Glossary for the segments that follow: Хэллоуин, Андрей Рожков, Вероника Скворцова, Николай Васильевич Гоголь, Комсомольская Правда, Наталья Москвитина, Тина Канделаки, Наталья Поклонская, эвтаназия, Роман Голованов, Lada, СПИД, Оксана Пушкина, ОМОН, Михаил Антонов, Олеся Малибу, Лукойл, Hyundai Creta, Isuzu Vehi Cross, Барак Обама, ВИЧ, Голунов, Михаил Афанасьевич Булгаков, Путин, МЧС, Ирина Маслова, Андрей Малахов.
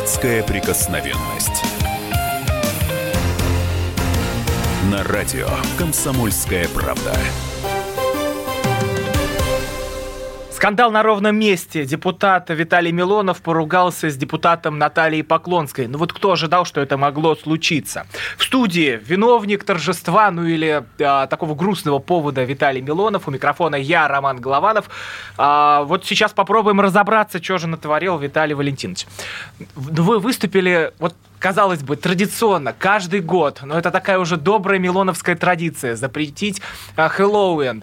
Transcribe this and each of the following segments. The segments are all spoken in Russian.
Датская прикосновенность. На радио «Комсомольская правда». Скандал на ровном месте. Депутат Виталий Милонов поругался с депутатом Натальей Поклонской. Ну вот кто ожидал, что это могло случиться? В студии виновник торжества, ну или такого грустного повода Виталий Милонов. У микрофона я, Роман Голованов. Вот сейчас попробуем разобраться, что же натворил Виталий Валентинович. Вы выступили, вот казалось бы, традиционно, каждый год, но это такая уже добрая милоновская традиция, запретить Хэллоуин,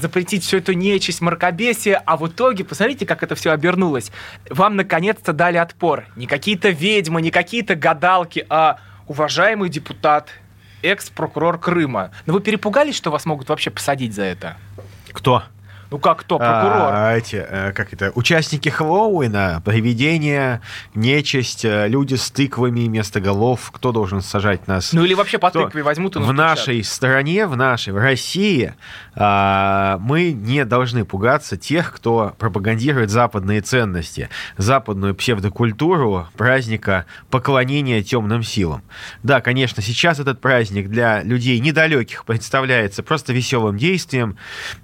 запретить всю эту нечисть, мракобесие, а в итоге, посмотрите, как это все обернулось, вам наконец-то дали отпор. Не какие-то ведьмы, не какие-то гадалки, а уважаемый депутат, экс-прокурор Крыма. Но вы перепугались, что вас могут вообще посадить за это? Кто? Ну как кто? Прокурор. Участники Хэллоуина, привидения, нечисть, люди с тыквами вместо голов. Кто должен сажать нас? Ну или вообще по тыкве возьмут и нас. В нашей стране, в России, мы не должны пугаться тех, кто пропагандирует западные ценности, западную псевдокультуру праздника поклонения темным силам. Да, конечно, сейчас этот праздник для людей недалеких представляется просто веселым действием,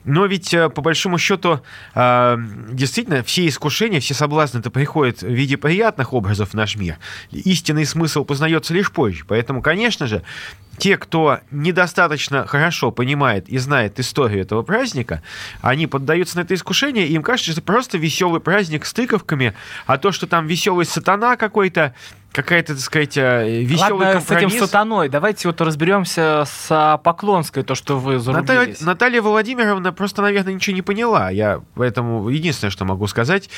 но ведь по большому счету, действительно, все искушения, все соблазны-то приходят в виде приятных образов в наш мир. Истинный смысл познается лишь позже. Поэтому, конечно же, те, кто недостаточно хорошо понимает и знает историю этого праздника, они поддаются на это искушение, и им кажется, что это просто веселый праздник с тыковками, а то, что там веселый сатана какой-то, какая-то, так сказать, веселый компромисс. Ладно, с этим сатаной. Давайте вот разберемся с Поклонской, то, что вы зарубились. Наталья Владимировна просто, наверное, ничего не поняла. Я поэтому единственное, что могу сказать.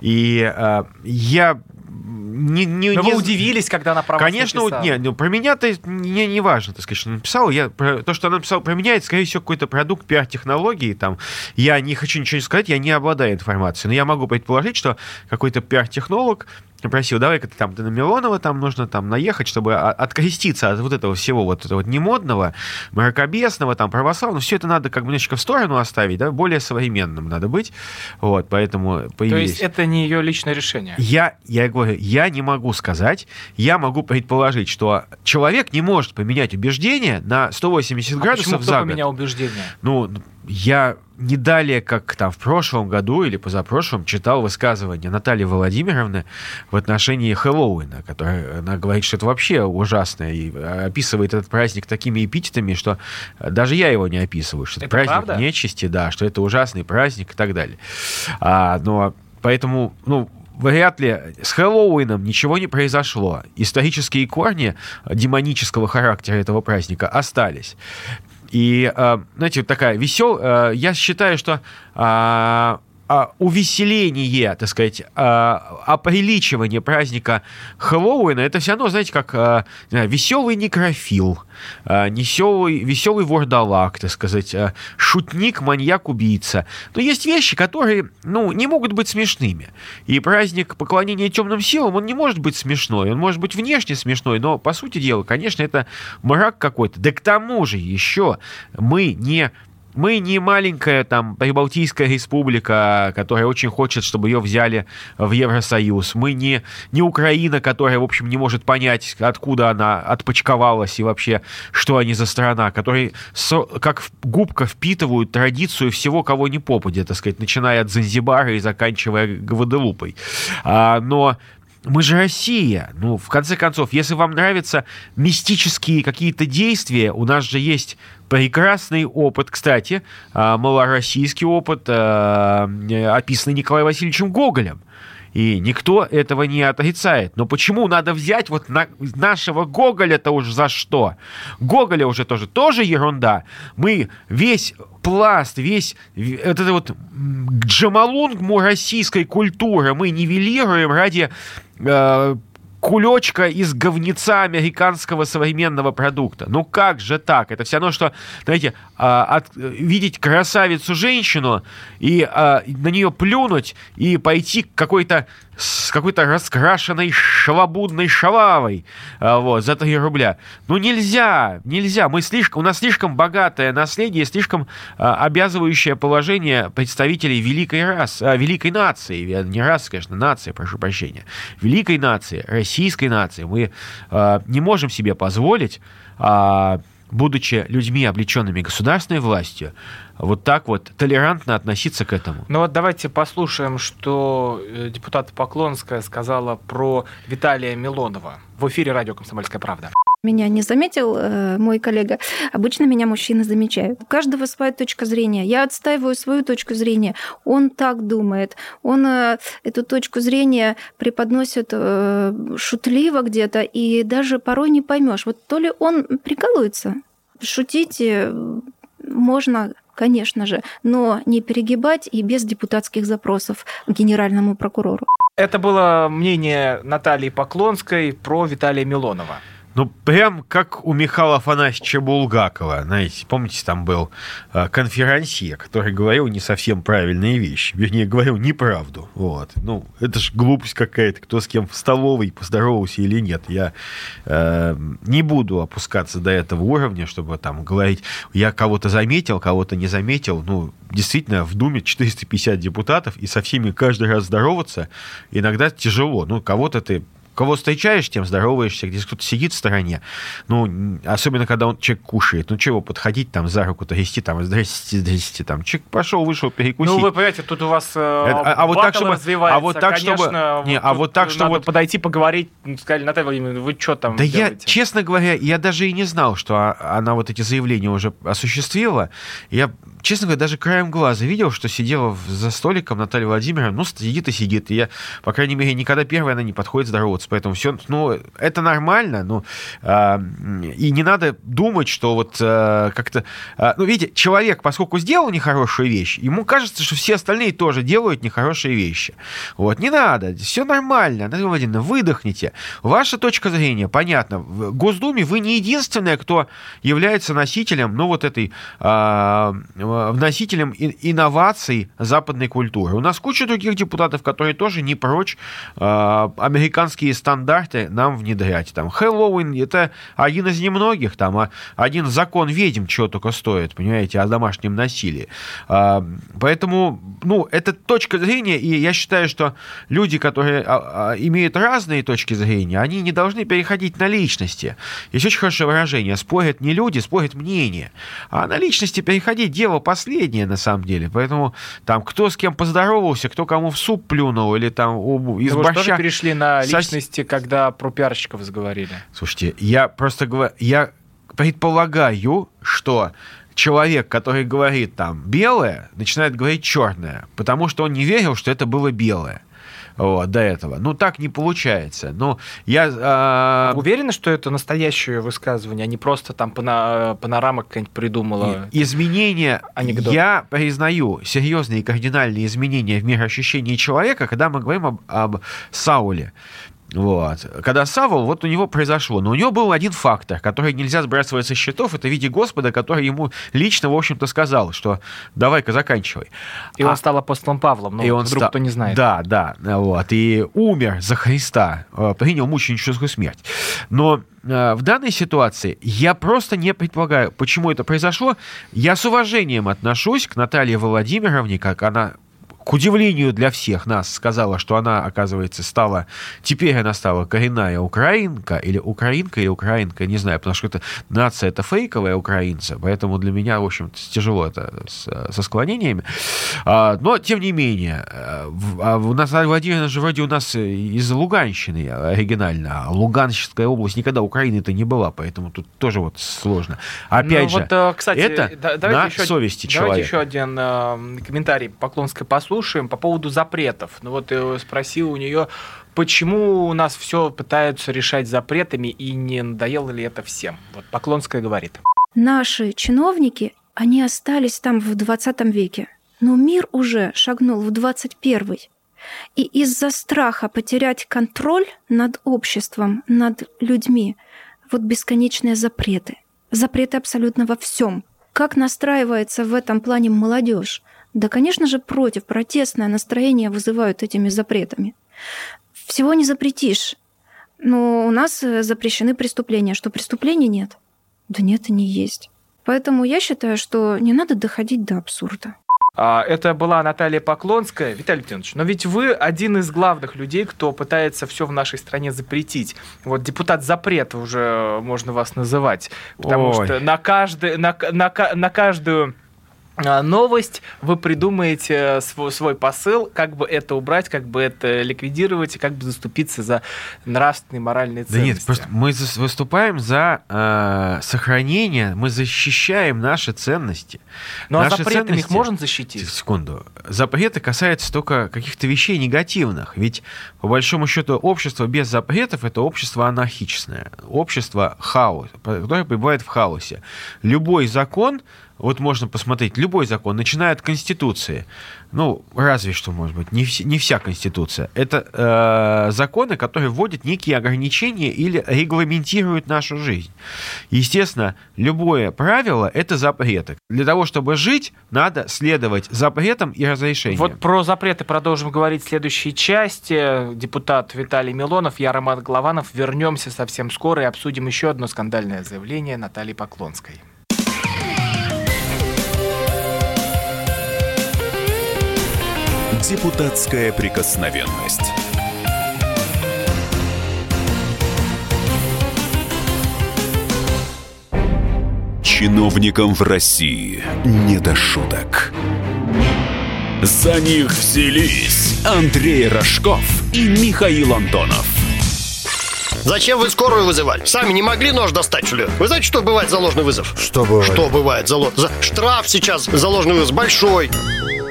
И я... Но вы удивились, когда она про вас написала? Конечно, про меня-то не важно, так сказать, что она написала. То, что она написала про меня, это, скорее всего, какой-то продукт пиар-технологии. Там. Я не хочу ничего сказать, я не обладаю информацией. Но я могу предположить, что какой-то пиар-технолог просил, давай-ка ты на Милонова там нужно там наехать, чтобы откреститься от вот этого всего вот этого немодного, мракобесного, там, православного. Все это надо как бы немножечко в сторону оставить, да, более современным надо быть. Вот, поэтому появились. То есть это не ее личное решение? Я говорю, я не могу сказать, я могу предположить, что человек не может поменять убеждение на 180 градусов за год. А почему кто поменял убеждение? Ну, я не далее, как там в прошлом году или позапрошлом, читал высказывание Натальи Владимировны в отношении Хэллоуина, которая, она говорит, что это вообще ужасно, и описывает этот праздник такими эпитетами, что даже я его не описываю, что это праздник правда? Нечисти, да, что это ужасный праздник и так далее. Но поэтому, вряд ли с Хэллоуином ничего не произошло. Исторические корни демонического характера этого праздника остались. И, знаете, такая веселая... Я считаю, что увеселение, так сказать, оприличивание праздника Хэллоуина, это все равно, знаете, как веселый некрофил, веселый вурдалак, так сказать, шутник, маньяк, убийца. Но есть вещи, которые, не могут быть смешными. И праздник поклонения темным силам, он не может быть смешной. Он может быть внешне смешной, но, по сути дела, конечно, это мрак какой-то. Да к тому же еще мы не маленькая там Прибалтийская республика, которая очень хочет, чтобы ее взяли в Евросоюз. Мы не Украина, которая, в общем, не может понять, откуда она отпочковалась и вообще, что они за страна, которые как губка впитывают традицию всего, кого ни попадя, так сказать, начиная от Занзибара и заканчивая Гваделупой. Но... Мы же Россия. В конце концов, если вам нравятся мистические какие-то действия, у нас же есть прекрасный опыт, кстати, малороссийский опыт, описанный Николаем Васильевичем Гоголем. И никто этого не отрицает. Но почему надо взять вот нашего Гоголя-то уж за что? Гоголя уже тоже ерунда. Мы весь... пласт, весь этот джамалунгму российской культуры мы нивелируем ради кулечка из говнеца американского современного продукта. Ну как же так? Это все равно, что, знаете, видеть красавицу-женщину и на нее плюнуть и пойти к какой-то, с какой-то раскрашенной шалобудной шалавой вот, за 3 рубля. Ну нельзя, нельзя. У нас слишком богатое наследие, слишком обязывающее положение представителей великой нации. Не расы, конечно, нации, прошу прощения. Великой нации, российской нации. Мы не можем себе позволить, будучи людьми, облеченными государственной властью, вот так вот толерантно относиться к этому. Ну вот давайте послушаем, что депутат Поклонская сказала про Виталия Милонова в эфире радио «Комсомольская правда». Меня не заметил мой коллега. Обычно меня мужчины замечают. У каждого своя точка зрения. Я отстаиваю свою точку зрения. Он так думает. Он эту точку зрения преподносит шутливо где-то, и даже порой не поймешь. Вот то ли он прикалывается. Шутить можно, конечно же, но не перегибать и без депутатских запросов к генеральному прокурору. Это было мнение Натальи Поклонской про Виталия Милонова. Ну, прям как у Михаила Афанасьевича Булгакова. Знаете, помните, там был конферансье, который говорил не совсем правильные вещи. Вернее, говорил неправду. Вот. Ну, это же глупость какая-то. Кто с кем в столовой поздоровался или нет. Я не буду опускаться до этого уровня, чтобы там говорить, я кого-то заметил, кого-то не заметил. Ну, действительно, в Думе 450 депутатов, и со всеми каждый раз здороваться иногда тяжело. Ну, кого-то ты... Кого встречаешь, тем здороваешься, где кто-то сидит в стороне. Ну, особенно, когда он человек кушает. Ну, чего подходить, там, за руку трясти, там, здрасте, там. Человек пошел, вышел, перекусить. Ну, вы понимаете, тут у вас батл развивается. А вот так, конечно, чтобы... А вот так, чтобы... Надо подойти, поговорить. Сказали, Наталья Владимировна, вы что там делаете? Да я, честно говоря, я даже и не знал, что она вот эти заявления уже осуществила. Я, честно говоря, даже краем глаза видел, что сидела за столиком Наталья Владимировна. Ну, сидит и сидит. И я, по крайней мере, никогда первая она не подходит здороваться. Поэтому все, ну, это нормально, ну, и не надо думать, что вот как-то... ну, видите, человек, поскольку сделал нехорошую вещь, ему кажется, что все остальные тоже делают нехорошие вещи. Вот, не надо, все нормально. Наталья Владимировна, выдохните. Ваша точка зрения, понятно, в Госдуме вы не единственная, кто является носителем, ну, вот этой... носителем инноваций западной культуры. У нас куча других депутатов, которые тоже не прочь американские стандарты нам внедрять. Там Хэллоуин — это один из немногих, там один закон ведьм чего только стоит, понимаете, о домашнем насилии. Поэтому, ну, это точка зрения, и я считаю, что люди, которые имеют разные точки зрения, они не должны переходить на личности. Есть очень хорошее выражение. Спорят не люди, спорят мнения. А на личности переходить дело последнее, на самом деле. Поэтому там кто с кем поздоровался, кто кому в суп плюнул, или там из борща... Вы тоже перешли на личности, когда про пиарщиков заговорили. Слушайте, я просто говорю... Я предполагаю, что человек, который говорит там «белое», начинает говорить «черное», потому что он не верил, что это было белое. Вот, до этого. Ну, так не получается. Но я... Уверена, что это настоящее высказывание, а не просто там панорама какая-нибудь придумала? Изменения, анекдот. Я признаю, серьезные и кардинальные изменения в мироощущении человека, когда мы говорим об Сауле. Вот. Когда Савол, вот у него произошло. Но у него был один фактор, который нельзя сбрасывать со счетов. Это в виде Господа, который ему лично, в общем-то, сказал, что давай-ка заканчивай. И он стал апостолом Павлом, но и он вдруг кто не знает. Да, да. Вот. И умер за Христа, принял мученическую смерть. Но в данной ситуации я просто не предполагаю, почему это произошло. Я с уважением отношусь к Наталье Владимировне, как она... К удивлению для всех нас сказала, что она, оказывается, теперь она стала коренная украинка, не знаю, потому что это нация, это фейковая украинца, поэтому для меня, в общем-то, тяжело это со склонениями. Но, тем не менее, Наталья Владимировна же вроде у нас из Луганщины оригинально, а Луганская область никогда Украины-то не была, поэтому тут тоже вот сложно. Опять же, вот, кстати, это на совести человека. Давайте еще один комментарий Поклонской послушаем. Слушаем по поводу запретов. Ну вот спросил у нее, почему у нас все пытаются решать запретами и не надоело ли это всем? Вот Поклонская говорит. Наши чиновники, они остались там в 20 веке, но мир уже шагнул в 21. И из-за страха потерять контроль над обществом, над людьми, вот бесконечные запреты. Запреты абсолютно во всем. Как настраивается в этом плане молодежь? Да, конечно же, против. Протестное настроение вызывают этими запретами. Всего не запретишь. Но у нас запрещены преступления. Что, преступлений нет? Да нет, и не есть. Поэтому я считаю, что не надо доходить до абсурда. Это была Наталья Поклонская. Виталий Петрович, но ведь вы один из главных людей, кто пытается все в нашей стране запретить. Вот депутат запрет уже можно вас называть. Потому что на каждую новость вы придумаете свой посыл, как бы это убрать, как бы это ликвидировать, и как бы заступиться за нравственные, моральные ценности. Да нет, просто мы выступаем за сохранение, мы защищаем наши ценности. Ну а запреты их можно защитить? Секунду. Запреты касаются только каких-то вещей негативных, ведь по большому счету общество без запретов — это общество анархичное, общество хаос, которое пребывает в хаосе. Любой закон, вот можно посмотреть, любой закон, начиная от Конституции, ну, разве что, может быть, не вся Конституция, это законы, которые вводят некие ограничения или регламентируют нашу жизнь. Естественно, любое правило — это запреты. Для того, чтобы жить, надо следовать запретам и разрешениям. Вот про запреты продолжим говорить в следующей части. Депутат Виталий Милонов, я Роман Голованов. Вернемся совсем скоро и обсудим еще одно скандальное заявление Натальи Поклонской. Депутатская прикосновенность. Чиновникам в России не до шуток. За них взялись Андрей Рожков и Михаил Антонов. Зачем вы скорую вызывали? Сами не могли нож достать, что ли? Вы знаете, что бывает за ложный вызов? Что бывает? Что бывает за ложный вызов? Штраф сейчас за ложный вызов большой.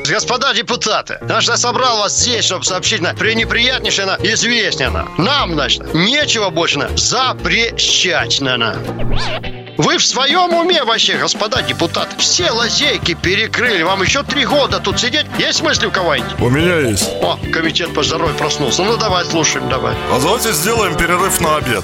Господа депутаты, значит, я собрал вас здесь, чтобы сообщить на пренеприятнейшее известнено. Нам, значит, нечего больше запрещать. Вы в своем уме вообще, господа депутаты? Все лазейки перекрыли. Вам еще 3 года тут сидеть? Есть мысли у кого-нибудь? У меня есть. О, комитет по здоровью проснулся. Ну, давай, слушаем, давай. А давайте сделаем перерыв на обед.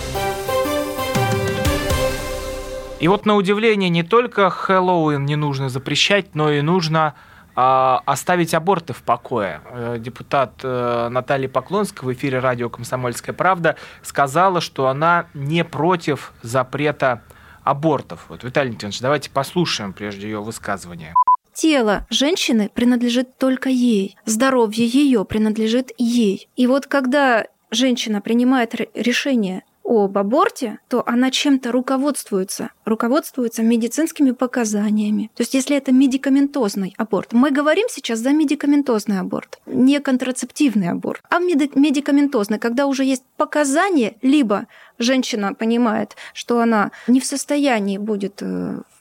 И вот на удивление не только Хэллоуин не нужно запрещать, но и нужно оставить аборты в покое. Депутат Наталья Поклонская в эфире радио «Комсомольская правда» сказала, что она не против запрета абортов. Вот, Виталий Николаевич, давайте послушаем прежде ее высказывание. Тело женщины принадлежит только ей. Здоровье ее принадлежит ей. И вот когда женщина принимает решение об аборте, то она чем-то руководствуется медицинскими показаниями. То есть если это медикаментозный аборт, мы говорим сейчас за медикаментозный аборт, не контрацептивный аборт, а медикаментозный, когда уже есть показания, либо женщина понимает, что она не в состоянии будет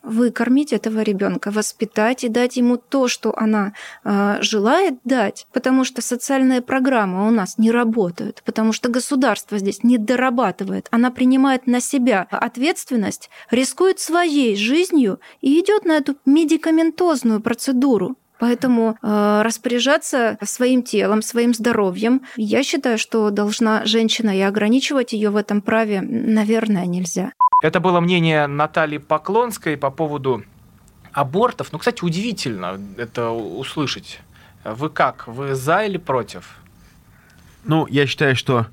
выкормить этого ребенка, воспитать и дать ему то, что она желает дать, потому что социальные программы у нас не работают, потому что государство здесь не дорабатывает, она принимает на себя ответственность, рискует своей жизнью и идет на эту медикаментозную процедуру. Поэтому распоряжаться своим телом, своим здоровьем, я считаю, что должна женщина, и ограничивать ее в этом праве, наверное, нельзя. Это было мнение Натальи Поклонской по поводу абортов. Ну, кстати, удивительно это услышать. Вы как? Вы за или против? Ну, я считаю, что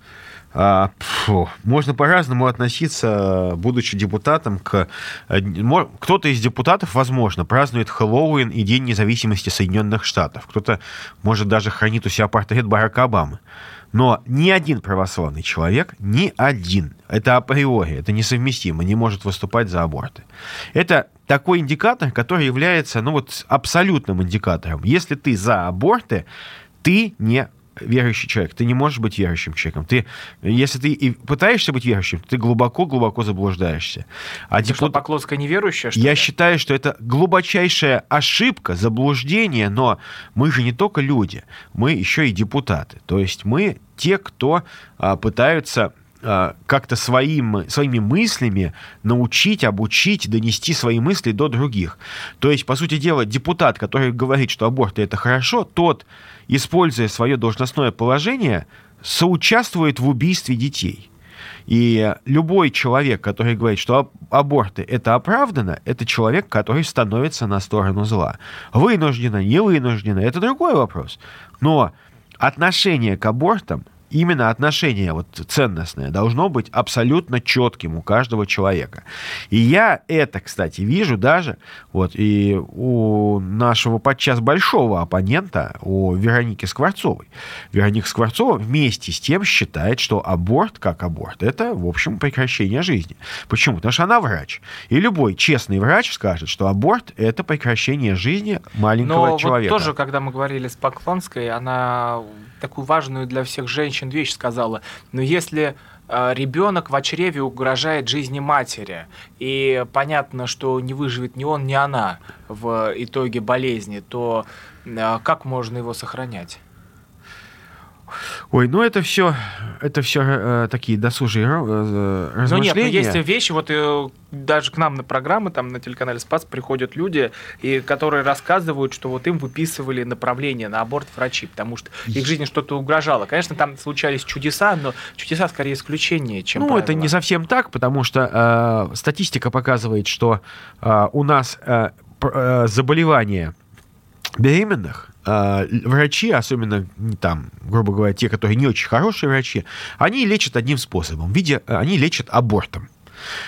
можно по-разному относиться, будучи депутатом, к... Кто-то из депутатов, возможно, празднует Хэллоуин и День независимости Соединенных Штатов. Кто-то, может, даже хранит у себя портрет Барака Обамы. Но ни один православный человек, ни один, это априори, это несовместимо, не может выступать за аборты. Это такой индикатор, который является, ну вот, абсолютным индикатором. Если ты за аборты, ты не верующий человек. Ты не можешь быть верующим человеком. Если ты и пытаешься быть верующим, ты глубоко-глубоко заблуждаешься. Что, Поклонская неверующая? Я считаю, что это глубочайшая ошибка, заблуждение, но мы же не только люди, мы еще и депутаты. То есть мы те, кто пытаются как-то своими мыслями научить, обучить, донести свои мысли до других. То есть, по сути дела, депутат, который говорит, что аборты — это хорошо, тот, используя свое должностное положение, соучаствует в убийстве детей. И любой человек, который говорит, что аборты — это оправдано, это человек, который становится на сторону зла. Вынужденно, не вынужденно — это другой вопрос. Но отношение к абортам, именно отношение вот ценностное, должно быть абсолютно четким у каждого человека. И я это, кстати, вижу даже вот, и у нашего подчас большого оппонента, у Вероники Скворцовой. Вероника Скворцова вместе с тем считает, что аборт как аборт — это, в общем, прекращение жизни. Почему? Потому что она врач. И любой честный врач скажет, что аборт — это прекращение жизни маленького человека. Но вот тоже, когда мы говорили с Поклонской, она такую важную для всех женщин вещь сказала: но если ребенок в чреве угрожает жизни матери, и понятно, что не выживет ни он, ни она в итоге болезни, то как можно его сохранять? Ой, ну это все такие досужие размышления. Ну нет, но есть вещи, вот даже к нам на программы, там на телеканале «Спас» приходят люди, которые рассказывают, что вот им выписывали направление на аборт врачи, потому что их жизни что-то угрожало. Конечно, там случались чудеса, но чудеса скорее исключение, чем правило. Это не совсем так, потому что статистика показывает, что у нас заболевания беременных, врачи, особенно там, грубо говоря, те, которые не очень хорошие врачи, они лечат одним способом. Они лечат абортом.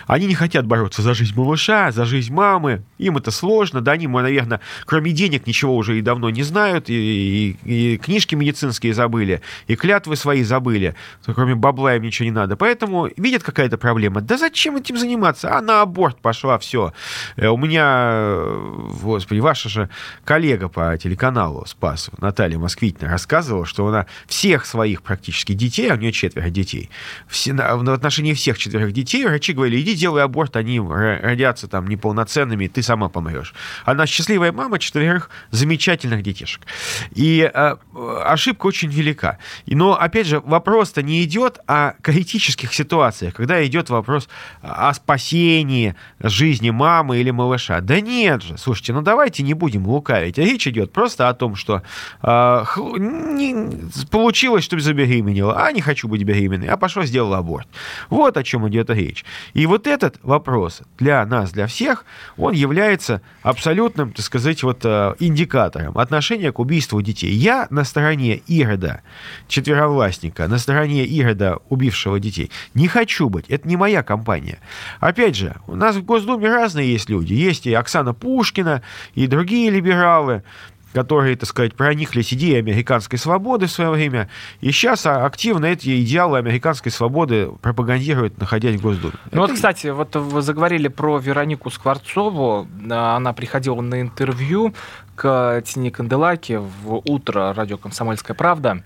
Они не хотят бороться за жизнь малыша, за жизнь мамы. Им это сложно. Да, они, наверное, кроме денег ничего уже и давно не знают. И книжки медицинские забыли, и клятвы свои забыли. Кроме бабла им ничего не надо. Поэтому видят, какая-то проблема. Да зачем этим заниматься? А на аборт пошла, все. У меня, господи, ваша же коллега по телеканалу «Спас» Наталья Москвитина рассказывала, что она всех своих практически детей, а у нее 4 детей, в отношении всех 4 детей врачи говорили: иди делай аборт, они родятся там неполноценными, ты сама помрешь. Она счастливая мама 4 замечательных детишек. И ошибка очень велика. Но, опять же, вопрос-то не идет о критических ситуациях, когда идет вопрос о спасении жизни мамы или малыша. Да нет же, слушайте, давайте не будем лукавить. Речь идет просто о том, что получилось, что забеременела, не хочу быть беременной, пошла, сделала аборт. Вот о чем идет речь. И вот этот вопрос для нас, для всех, он является абсолютным, так сказать, индикатором отношения к убийству детей. Я на стороне Ирода, четверовластника, на стороне Ирода, убившего детей, не хочу быть. Это не моя компания. Опять же, у нас в Госдуме разные есть люди. Есть и Оксана Пушкина, и другие либералы, которые, так сказать, прониклись идеей американской свободы в свое время, и сейчас активно эти идеалы американской свободы пропагандируют, находясь в Госдуме. Кстати, вы заговорили про Веронику Скворцову, она приходила на интервью к Тине Канделаки в утро радио «Комсомольская правда».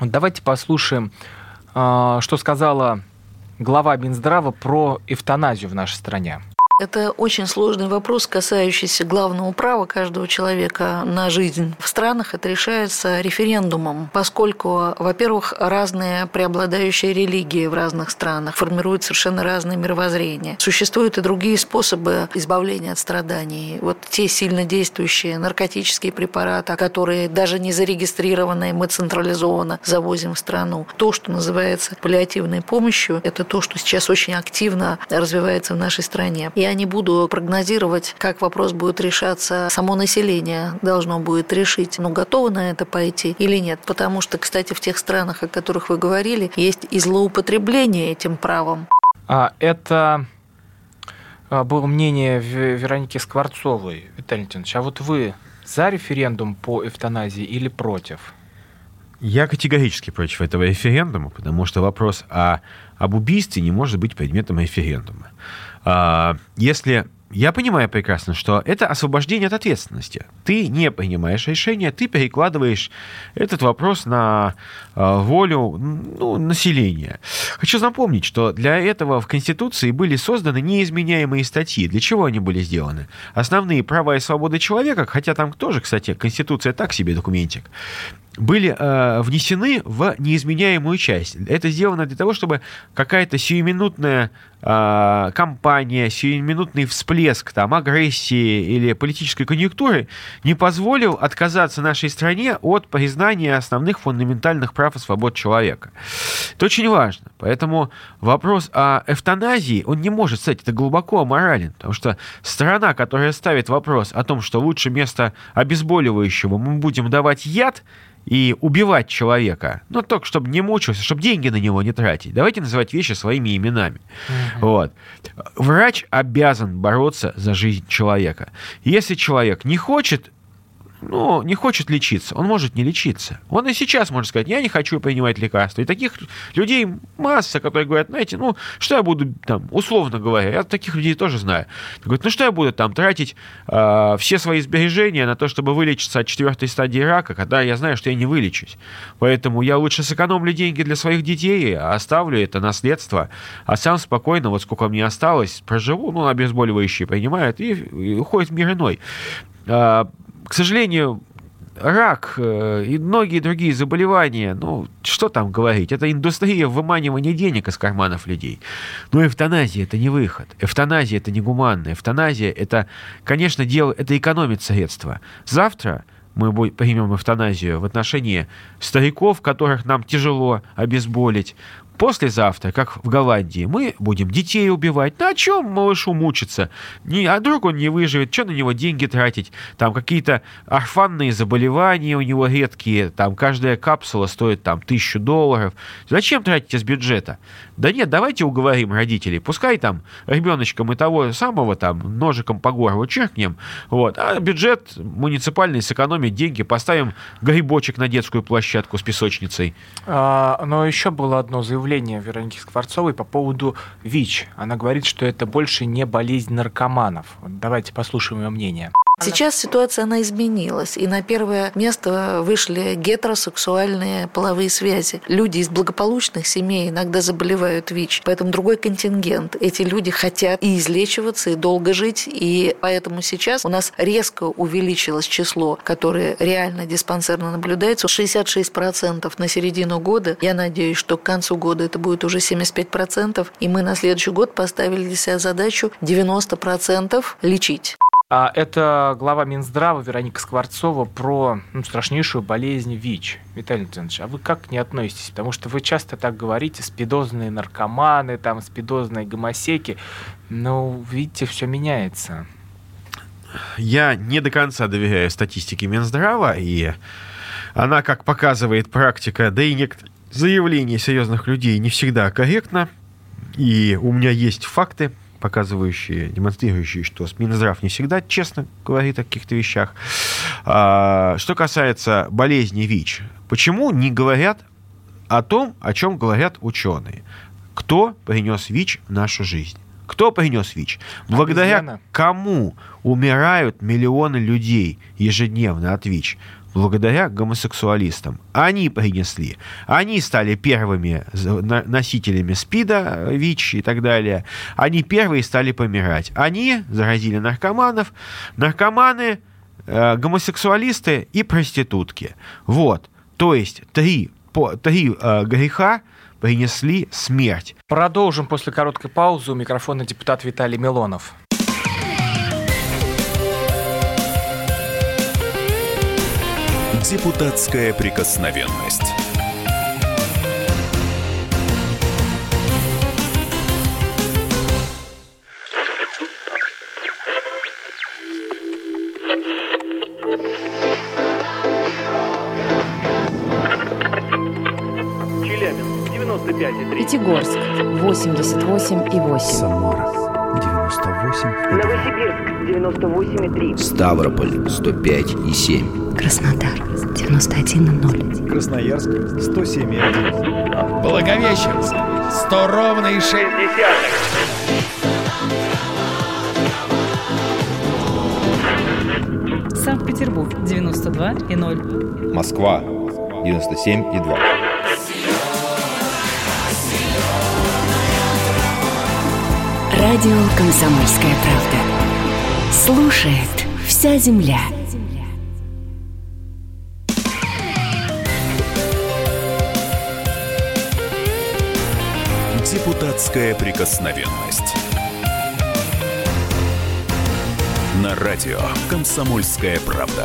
Давайте послушаем, что сказала глава Минздрава про эвтаназию в нашей стране. Это очень сложный вопрос, касающийся главного права каждого человека на жизнь. В странах это решается референдумом, поскольку, во-первых, разные преобладающие религии в разных странах формируют совершенно разные мировоззрения. Существуют и другие способы избавления от страданий. Те сильно действующие наркотические препараты, которые даже не зарегистрированы, мы централизованно завозим в страну. То, что называется паллиативной помощью, это то, что сейчас очень активно развивается в нашей стране. Я не буду прогнозировать, как вопрос будет решаться. Само население должно будет решить, готово на это пойти или нет. Потому что, кстати, в тех странах, о которых вы говорили, есть и злоупотребление этим правом. Это было мнение Вероники Скворцовой. Виталий Леонидович, а вы за референдум по эвтаназии или против? Я категорически против этого референдума, потому что вопрос об убийстве не может быть предметом референдума. Если Я понимаю прекрасно, что это освобождение от ответственности. Ты не принимаешь решения, ты перекладываешь этот вопрос на волю населения. Хочу напомнить, что для этого в Конституции были созданы неизменяемые статьи. Для чего они были сделаны? Основные права и свободы человека, хотя там тоже, кстати, Конституция так себе документик, были внесены в неизменяемую часть. Это сделано для того, чтобы какая-то сиюминутная кампания, сиюминутный всплеск там, агрессии или политической конъюнктуры не позволил отказаться нашей стране от признания основных фундаментальных прав и свобод человека. Это очень важно. Поэтому вопрос о эвтаназии, он не может стать, это глубоко аморален, потому что страна, которая ставит вопрос о том, что лучше вместо обезболивающего мы будем давать яд, и убивать человека, только чтобы не мучился, чтобы деньги на него не тратить. Давайте называть вещи своими именами. Вот. Врач обязан бороться за жизнь человека. Если человек не хочет, не хочет лечиться, он может не лечиться. Он и сейчас может сказать, я не хочу принимать лекарства. И таких людей масса, которые говорят, знаете, что я буду, условно говоря, я таких людей тоже знаю. Говорят, что я буду тратить все свои сбережения на то, чтобы вылечиться от 4-й стадии рака, когда я знаю, что я не вылечусь. Поэтому я лучше сэкономлю деньги для своих детей, оставлю это наследство, а сам спокойно, сколько мне осталось, проживу, обезболивающие принимают, и уходит в мир иной. К сожалению, рак и многие другие заболевания, что там говорить, это индустрия выманивания денег из карманов людей. Но эвтаназия – это не выход, эвтаназия – это не гуманно, эвтаназия – это, конечно, это экономит средства. Завтра мы примем эвтаназию в отношении стариков, которых нам тяжело обезболить. Послезавтра, как в Голландии, мы будем детей убивать. О чем малышу мучиться? А вдруг он не выживет? Что на него деньги тратить? Там какие-то орфанные заболевания у него редкие. Там каждая капсула стоит $1000. Зачем тратить из бюджета? Да нет, давайте уговорим родителей. Пускай ребеночком и того самого ножиком по горлу черкнем. Вот. А бюджет муниципальный сэкономит деньги. Поставим грибочек на детскую площадку с песочницей. Но еще было одно заявление Вероники Скворцовой по поводу ВИЧ. Она говорит, что это больше не болезнь наркоманов. Давайте послушаем ее мнение. Сейчас ситуация, она изменилась, и на первое место вышли гетеросексуальные половые связи. Люди из благополучных семей иногда заболевают ВИЧ, поэтому другой контингент. Эти люди хотят и излечиваться, и долго жить, и поэтому сейчас у нас резко увеличилось число, которое реально диспансерно наблюдается. 66% на середину года. Я надеюсь, что к концу года это будет уже 75%, и мы на следующий год поставили для себя задачу 90% лечить. Это глава Минздрава Вероника Скворцова про страшнейшую болезнь ВИЧ. Виталий Леонидович, а вы как к ней относитесь? Потому что вы часто так говорите, спидозные наркоманы, спидозные гомосеки. Видите, все меняется. Я не до конца доверяю статистике Минздрава, и она, как показывает практика, да и некоторые заявления серьезных людей не всегда корректно. И у меня есть факты, показывающие, демонстрирующие, что Минздрав не всегда честно говорит о каких-то вещах. Что касается болезни ВИЧ, почему не говорят о том, о чем говорят ученые? Кто принес ВИЧ в нашу жизнь? Кто принес ВИЧ? Благодаря кому умирают миллионы людей ежедневно от ВИЧ? Благодаря гомосексуалистам. Они принесли. Они стали первыми носителями СПИДа, ВИЧ и так далее. Они первые стали помирать. Они заразили наркоманов. Наркоманы, гомосексуалисты и проститутки. Вот. То есть три греха принесли смерть. Продолжим после короткой паузы. У микрофона депутат Виталий Милонов. Депутатская прикосновенность. Челябинск 95,3. Пятигорск 88,8. Самара 98,2. Новосибирск 98,3. Ставрополь 105,7. Краснодар 91,0. Красноярск 107,1. Благовещенск 100,6. Санкт-Петербург 92,0. Москва 97,2. Радио «Комсомольская правда». Слушает вся земля. Депутатская прикосновенность. На радио «Комсомольская правда».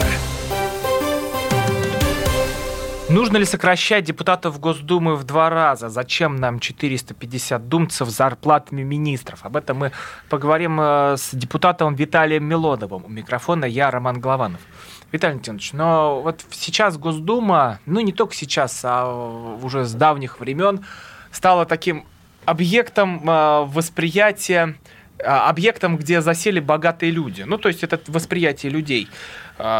Нужно ли сокращать депутатов Госдумы в 2 раза? Зачем нам 450 думцев с зарплатами министров? Об этом мы поговорим с депутатом Виталием Милоновым. У микрофона я, Роман Голованов. Виталий Никитич, но вот сейчас Госдума, ну не только сейчас, а уже с давних времен, стала таким объектом восприятия, объектом, где засели богатые люди. Ну, то есть это восприятие людей.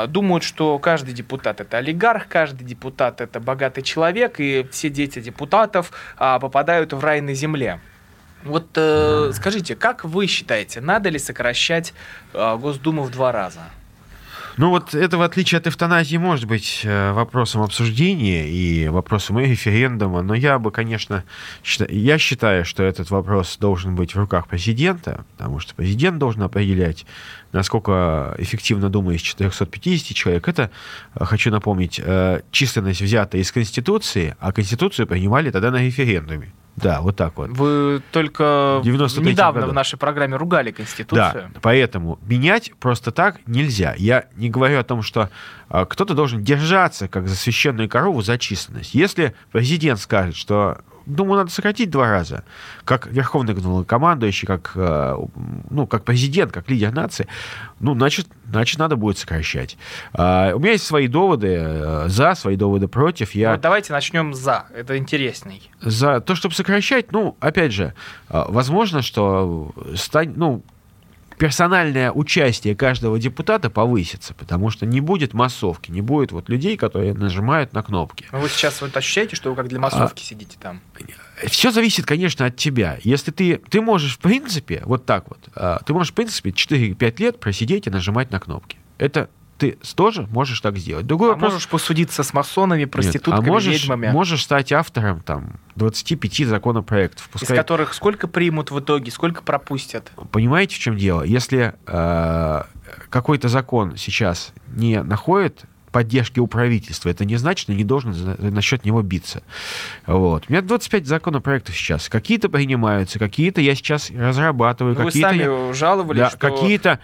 Думают, что каждый депутат – это олигарх, каждый депутат – это богатый человек, и все дети депутатов попадают в рай на земле. Вот скажите, как вы считаете, надо ли сокращать Госдуму в 2 раза? Ну вот это, в отличие от эвтаназии, может быть вопросом обсуждения и вопросом референдума, но я бы, конечно, я считаю, что этот вопрос должен быть в руках президента, потому что президент должен определять, насколько эффективно Дума из 450 человек. Это, хочу напомнить, численность взята из Конституции, а Конституцию принимали тогда на референдуме. Да, вот так вот. Вы только недавно в нашей программе ругали Конституцию. Да, поэтому менять просто так нельзя. Я не говорю о том, что кто-то должен держаться, как за священную корову, за численность. Если президент скажет, что Думаю, надо сократить 2 раза, как верховный главнокомандующий, как президент, как лидер нации, значит надо будет сокращать. У меня есть свои доводы за, свои доводы против. Вот давайте начнем за, это интересней. За то, чтобы сокращать, опять же, возможно, что персональное участие каждого депутата повысится, потому что не будет массовки, не будет людей, которые нажимают на кнопки. Вы сейчас ощущаете, что вы как для массовки сидите там? Все зависит, конечно, от тебя. Если ты можешь, в принципе, ты можешь 4-5 лет просидеть и нажимать на кнопки. Это ты тоже можешь так сделать. Можешь посудиться с масонами, проститутками, ведьмами. Можешь стать автором 25 законопроектов. Пускай... Из которых сколько примут в итоге, сколько пропустят? Понимаете, в чем дело? Если какой-то закон сейчас не находит поддержки у правительства, это не значит, что не должен насчет него биться. Вот. У меня 25 законопроектов сейчас. Какие-то принимаются, какие-то я сейчас разрабатываю. Какие-то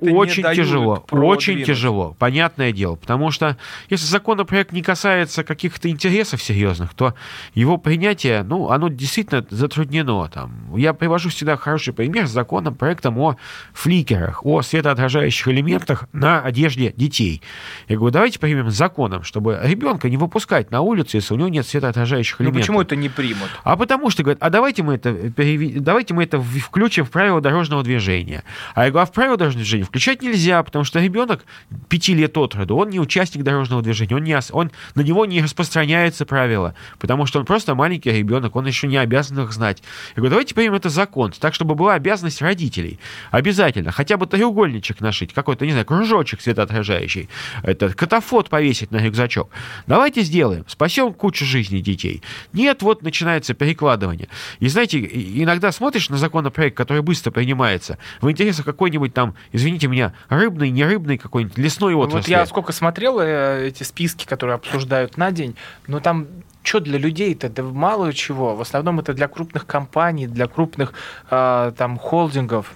очень тяжело. Очень тяжело, понятное дело. Потому что если законопроект не касается каких-то интересов серьезных, то его принятие, оно действительно затруднено. Я привожу всегда хороший пример с законопроектом о фликерах, о светоотражающих элементах на одежде детей. Я говорю, давайте примем законом, чтобы ребенка не выпускать на улицу, если у него нет светоотражающих элементов. Почему это не примут? А потому что, говорят, давайте мы это включим в правила дорожного движения. А я говорю, а в правила дорожного движения включать нельзя, потому что ребенок 5 лет от роду, он не участник дорожного движения, на него не распространяется правило, потому что он просто маленький ребенок, он еще не обязан их знать. Я говорю, давайте примем это закон, так, чтобы была обязанность родителей. Обязательно. Хотя бы треугольничек нашить, какой-то, кружочек светоотражающий. Этот катафот повесить на рюкзачок. Давайте сделаем. Спасем кучу жизней детей. Нет, начинается перекладывание. И знаете, иногда смотришь на законопроект, который быстро принимается, в интересах какой-нибудь рыбной, не рыбной какой-нибудь лесной отрасли. Вот я сколько смотрел эти списки, которые обсуждают на день, там... Что для людей-то? Да мало чего. В основном это для крупных компаний, для крупных холдингов.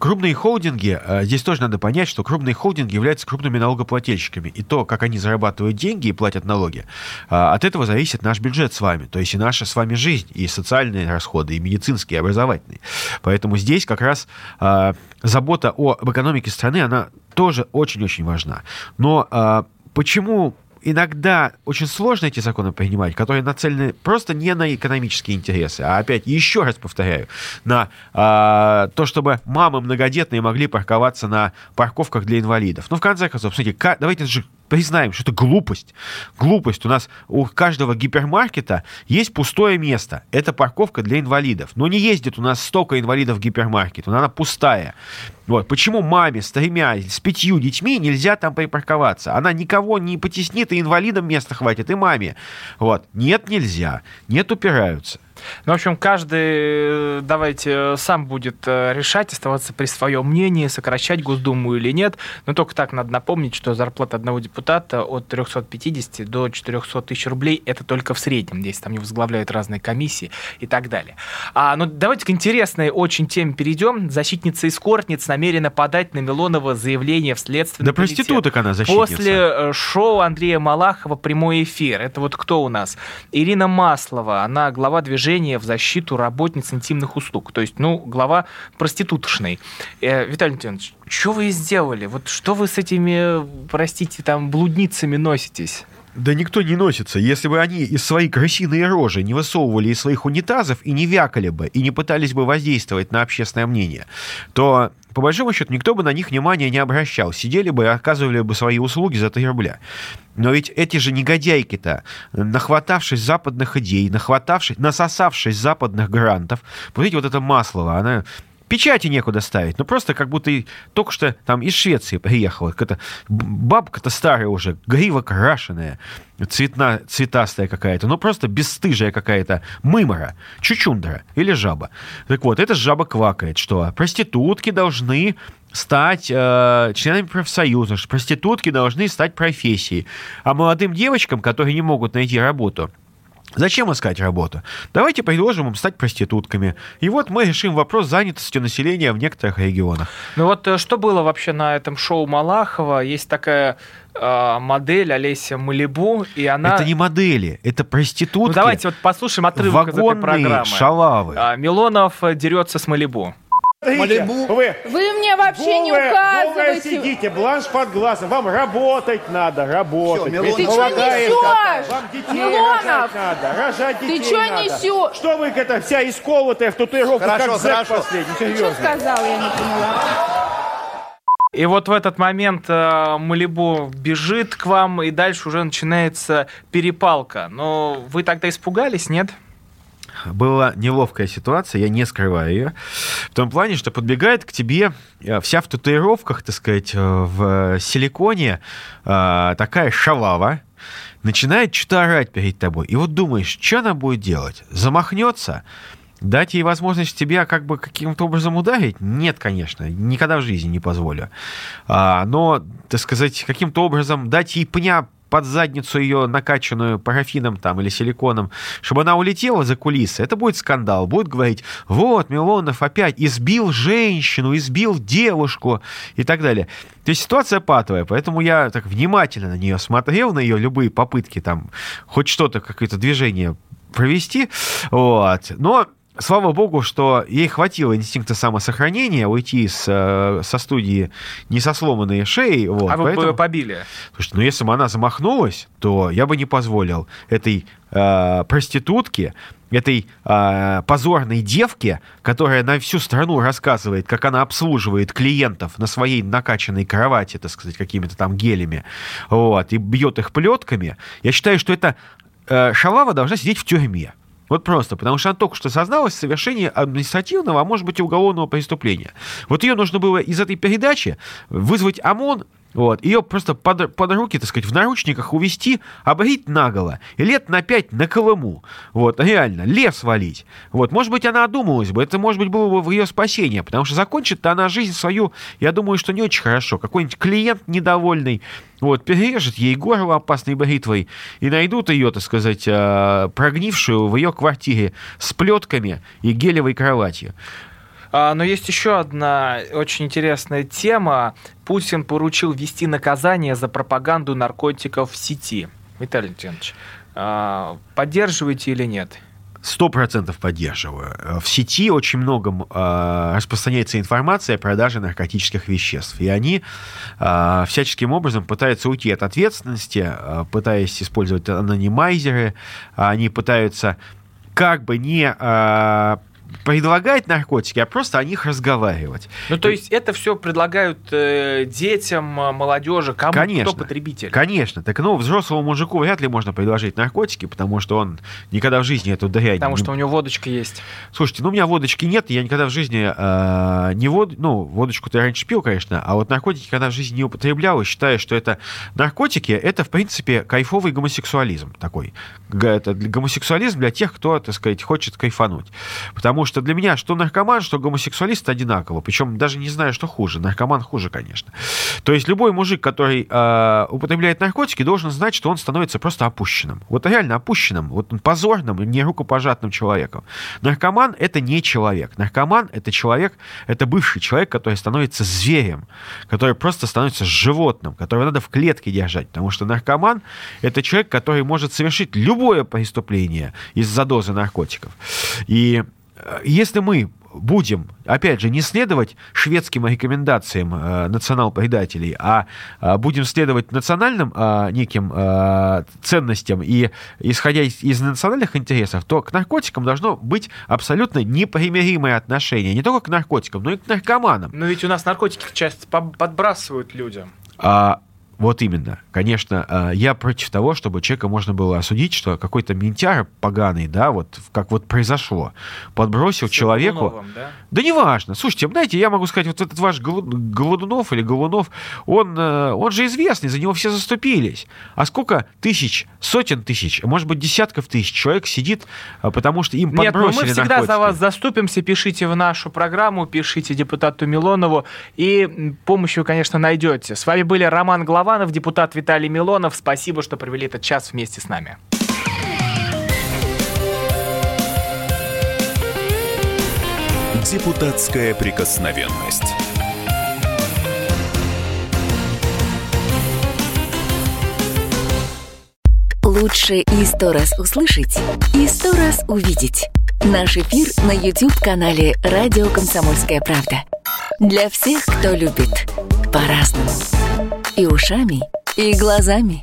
Крупные холдинги, здесь тоже надо понять, что крупные холдинги являются крупными налогоплательщиками. И то, как они зарабатывают деньги и платят налоги, от этого зависит наш бюджет с вами. То есть и наша с вами жизнь, и социальные расходы, и медицинские, и образовательные. Поэтому здесь как раз забота об экономике страны, она тоже очень-очень важна. Но почему... Иногда очень сложно эти законы принимать, которые нацелены просто не на экономические интересы, а опять, еще раз повторяю, на то, чтобы мамы многодетные могли парковаться на парковках для инвалидов. В конце концов, смотрите, давайте же признаем, что это глупость. Глупость. У нас у каждого гипермаркета есть пустое место. Это парковка для инвалидов. Но не ездит у нас столько инвалидов в гипермаркет. Она пустая. Вот. Почему маме с 3-5 детьми нельзя там припарковаться? Она никого не потеснит, и инвалидам места хватит, и маме. Вот. Нет, нельзя. Нет, упираются. Ну, в общем, каждый, давайте, сам будет решать, оставаться при своем мнении, сокращать Госдуму или нет. Но только так надо напомнить, что зарплата одного депутата от 350 до 400 тысяч рублей, это только в среднем, если там не возглавляют разные комиссии и так далее. Ну, давайте к интересной очень теме перейдем. Защитница эскортниц намерена подать на Милонова заявление в следственный комитет. Да проституток она, защитница. После шоу Андрея Малахова «Прямой эфир». Это вот кто у нас? Ирина Маслова, она глава движения в защиту работниц интимных услуг. То есть, глава проститутошной. Виталий Милонович, что вы сделали? Вот что вы с этими, простите, там, блудницами носитесь? Да никто не носится. Если бы они из своей крысиной рожи не высовывали из своих унитазов и не вякали бы, и не пытались бы воздействовать на общественное мнение, то, по большому счету, никто бы на них внимания не обращал. Сидели бы и оказывали бы свои услуги за 3 рубля. Но ведь эти же негодяйки-то, нахватавшись западных идей, насосавшись западных грантов, посмотрите, вот это Маслова, она... Печати некуда ставить, просто как будто только что там из Швеции приехала. Какая-то бабка-то старая уже, грива крашеная, цветастая какая-то, просто бесстыжая какая-то мымора, чучундра или жаба. Так вот, эта жаба квакает, что проститутки должны стать членами профсоюза, что проститутки должны стать профессией. А молодым девочкам, которые не могут найти работу... Зачем искать работу? Давайте предложим им стать проститутками. И вот мы решим вопрос занятости населения в некоторых регионах. Что было вообще на этом шоу Малахова? Есть такая модель Олеся Малибу, и она... Это не модели, это проститутки. Давайте послушаем отрывок из этой программы. Вагонные шалавы. Милонов дерется с Малибу. Малибу. Вы мне вообще не указываете. Голые сидите, бланш под глазом. Вам работать надо, работать. Всё, ты что несешь? Вам детей Милонов. Рожать надо, рожать детей ты что несешь? Что вы, это вся исколотая в татуировку, как зэк последний, серьезно. Что сказал, я не поняла. И вот в этот момент Малибу бежит к вам, и дальше уже начинается перепалка. Но вы тогда испугались, нет? Была неловкая ситуация, я не скрываю ее, в том плане, что подбегает к тебе вся в татуировках, так сказать, в силиконе такая шалава, начинает что-то орать перед тобой. И вот думаешь, что она будет делать? Замахнется? Дать ей возможность тебя как бы каким-то образом ударить? Нет, конечно, никогда в жизни не позволю. Но, так сказать, каким-то образом дать ей пня под задницу ее, накачанную парафином там или силиконом, чтобы она улетела за кулисы, это будет скандал. Будет говорить, вот, Милонов опять избил женщину, избил девушку и так далее. То есть ситуация патовая, поэтому я так внимательно на нее смотрел, на ее любые попытки там хоть что-то, какое-то движение провести. Но... Слава богу, что ей хватило инстинкта самосохранения уйти со студии не со сломанной шеей. А вы бы ее побили? Слушайте, если бы она замахнулась, то я бы не позволил этой проститутке, этой позорной девке, которая на всю страну рассказывает, как она обслуживает клиентов на своей накачанной кровати, так сказать, какими-то там гелями, и бьет их плетками. Я считаю, что эта шалава должна сидеть в тюрьме. Просто, потому что она только что созналась в совершении административного, а может быть и уголовного преступления. Ее нужно было из этой передачи вызвать ОМОН, ее просто под руки, так сказать, в наручниках увести, обрить наголо и 5 лет на Колыму. Реально, лес валить. Может быть, она одумалась бы, это, может быть, было бы в ее спасение, потому что закончит-то она жизнь свою, я думаю, что не очень хорошо. Какой-нибудь клиент недовольный, перережет ей горло опасной бритвой и найдут ее, так сказать, прогнившую в ее квартире с плетками и гелевой кроватью. Но есть еще одна очень интересная тема. Путин поручил ввести наказание за пропаганду наркотиков в сети. Виталий Леонидович, поддерживаете или нет? 100% поддерживаю. В сети очень много распространяется информация о продаже наркотических веществ. И они всяческим образом пытаются уйти от ответственности, пытаясь использовать анонимайзеры. Они пытаются как бы не предлагать наркотики, а просто о них разговаривать. Ну, то есть это все предлагают детям, молодежи, кому, конечно, кто потребитель. Конечно. Так, ну, взрослому мужику вряд ли можно предложить наркотики, потому что он никогда в жизни эту дрянь... Потому что у него водочка есть. Слушайте, ну, у меня водочки нет, я никогда в жизни не водочку... Ну, водочку-то я раньше пил, конечно, а вот наркотики когда в жизни не употреблял, и считаю, что это наркотики, это, в принципе, кайфовый гомосексуализм такой. Это гомосексуализм для тех, кто, так сказать, хочет кайфануть. Потому что для меня что наркоман, что гомосексуалист одинаково. Причем даже не знаю, что хуже. Наркоман хуже, конечно. То есть любой мужик, который употребляет наркотики, должен знать, что он становится просто опущенным. Вот реально опущенным, вот позорным, не рукопожатным человеком. Наркоман — это не человек. Наркоман — это человек, это бывший человек, который становится зверем, который просто становится животным, которого надо в клетке держать. Потому что наркоман — это человек, который может совершить любое преступление из-за дозы наркотиков. И если мы будем, опять же, не следовать шведским рекомендациям национал-предателей, а будем следовать национальным неким ценностям и исходя из национальных интересов, то к наркотикам должно быть абсолютно непримиримое отношение. Не только к наркотикам, но и к наркоманам. Но ведь у нас наркотики часто подбрасывают людям. Вот именно. Конечно, я против того, чтобы человека можно было осудить, что какой-то ментяр поганый, да, вот как вот произошло, подбросил человеку... Голуновым, да? Да неважно. Слушайте, знаете, я могу сказать, вот этот ваш Голунов или Голунов, он же известный, за него все заступились. А сколько тысяч, сотен тысяч, может быть, десятков тысяч человек сидит, потому что им подбросили наркотики. Нет, мы всегда наркотики. За вас заступимся, пишите в нашу программу, пишите депутату Милонову, и помощь вы, конечно, найдете. С вами были Роман Голованов, депутат Виталий Милонов. Спасибо, что провели этот час вместе с нами. Депутатская прикосновенность. Лучше и 100 раз услышать, и 100 раз увидеть. Наш эфир на YouTube-канале «Радио Комсомольская правда». Для всех, кто любит по-разному. И ушами, и глазами.